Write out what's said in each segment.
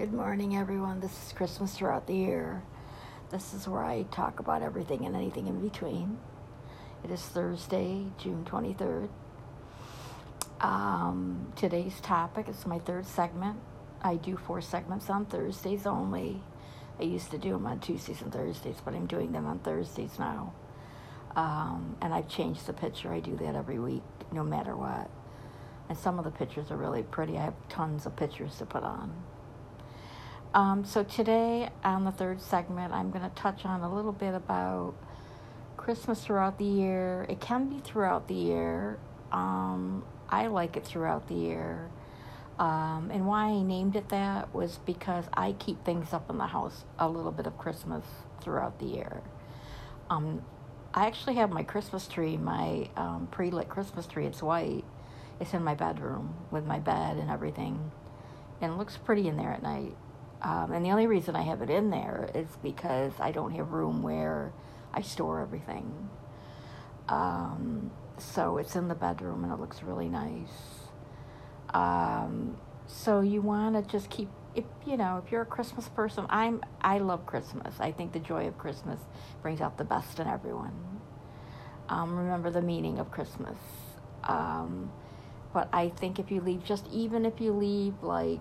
Good morning, everyone. This is Christmas Throughout the Year. This is where I talk about everything and anything in between. It is Thursday, June 23rd. Today's topic is my third segment. I do 4 segments on Thursdays only. I used to do them on Tuesdays and Thursdays, but I'm doing them on Thursdays now. And I've changed the picture. I do that every week, no matter what. And some of the pictures are really pretty. I have tons of pictures to put on. So today, on the third segment, I'm going to touch on a little bit about Christmas throughout the year. It can be throughout the year. I like it throughout the year. And why I named it that was because I keep things up in the house, a little bit of Christmas throughout the year. I actually have my Christmas tree, my pre-lit Christmas tree. It's white. It's in my bedroom with my bed and everything. And it looks pretty in there at night. And the only reason I have it in there is because I don't have room where I store everything. So it's in the bedroom and it looks really nice. So you want to just keep, if you're a Christmas person, I love Christmas. I think the joy of Christmas brings out the best in everyone. Remember the meaning of Christmas. But I think if you leave, like,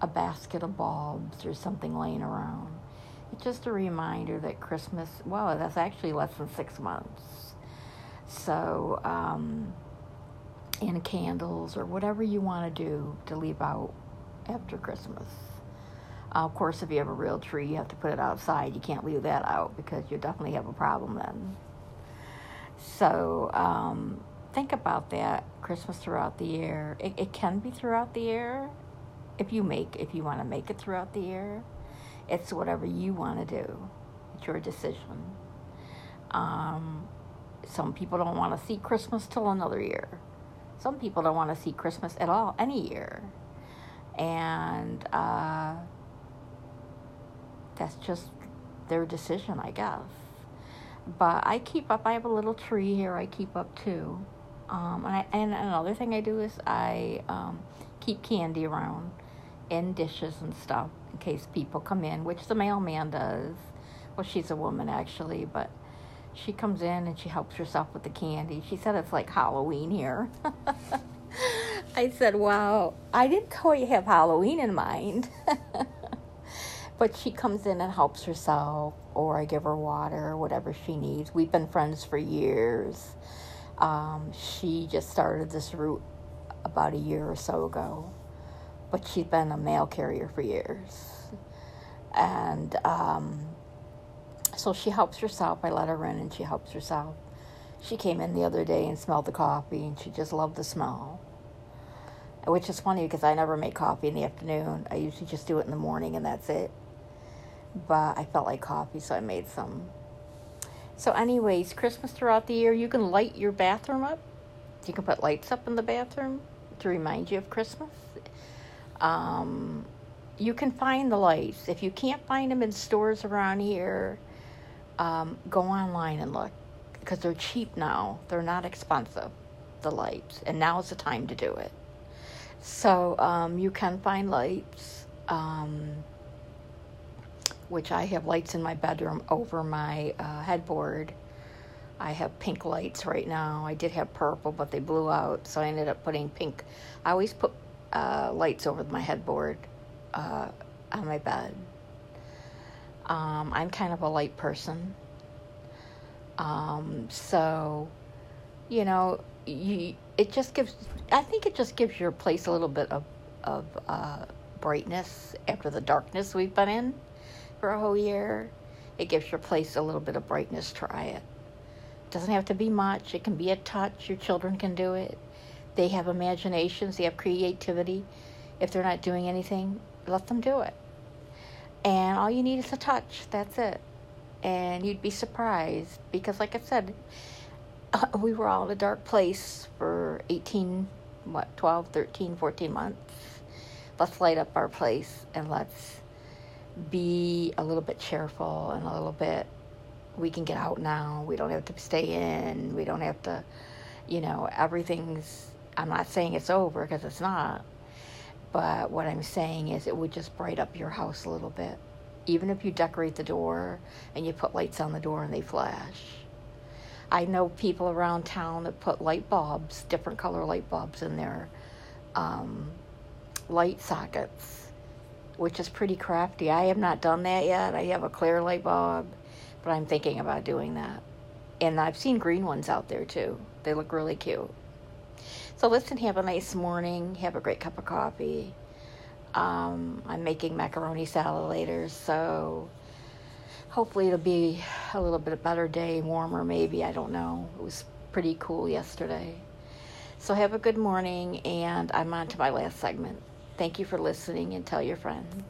a basket of bulbs or something laying around. It's just a reminder that Christmas, well, that's actually less than 6 months. So, and candles or whatever you want to do to leave out after Christmas. Of course, if you have a real tree, you have to put it outside. You can't leave that out because you definitely have a problem then. So, think about that, Christmas throughout the year. It can be throughout the year. If you want to make it throughout the year, it's whatever you want to do. It's your decision. Some people don't want to see Christmas till another year. Some people don't want to see Christmas at all, any year. And that's just their decision, I guess. But I have a little tree here I keep up too. And another thing I do is I keep candy around. And dishes and stuff in case people come in, which the mailman does. Well, she's a woman actually, but she comes in and she helps herself with the candy. She said it's like Halloween here. I said, wow, I didn't quite have Halloween in mind. But she comes in and helps herself, or I give her water or whatever she needs. We've been friends for years. She just started this route about a year or so ago. But she's been a mail carrier for years. And so she helps herself. I let her in and she helps herself. She came in the other day and smelled the coffee and she just loved the smell. Which is funny because I never make coffee in the afternoon. I usually just do it in the morning and that's it. But I felt like coffee, so I made some. So anyways, Christmas throughout the year, you can light your bathroom up. You can put lights up in the bathroom to remind you of Christmas. You can find the lights. If you can't find them in stores around here, go online and look, because they're cheap now. They're not expensive, the lights, and now is the time to do it. So you can find lights, which I have lights in my bedroom over my headboard. I have pink lights right now. I did have purple, but they blew out, so I ended up putting pink. I always put lights over my headboard on my bed. I'm kind of a light person. So, I think it just gives your place a little bit of brightness after the darkness we've been in for a whole year. It gives your place a little bit of brightness. Try it. It doesn't have to be much. It can be a touch. Your children can do it. They have imaginations, they have creativity. If they're not doing anything, let them do it. And all you need is a touch, that's it. And you'd be surprised, because like I said, we were all in a dark place for 12, 13, 14 months. Let's light up our place and let's be a little bit cheerful and a little bit, we can get out now, we don't have to stay in, we don't have to, everything's, I'm not saying it's over because it's not, But what I'm saying is it would just bright up your house a little bit. Even if you decorate the door and you put lights on the door and they flash. I know people around town that put light bulbs, different color light bulbs in their light sockets, which is pretty crafty. I have not done that yet. I have a clear light bulb, but I'm thinking about doing that. And I've seen green ones out there too. They look really cute. So listen, have a nice morning. Have a great cup of coffee. I'm making macaroni salad later, so hopefully it'll be a little bit better day, warmer maybe, I don't know. It was pretty cool yesterday. So have a good morning, and I'm on to my last segment. Thank you for listening, and tell your friends.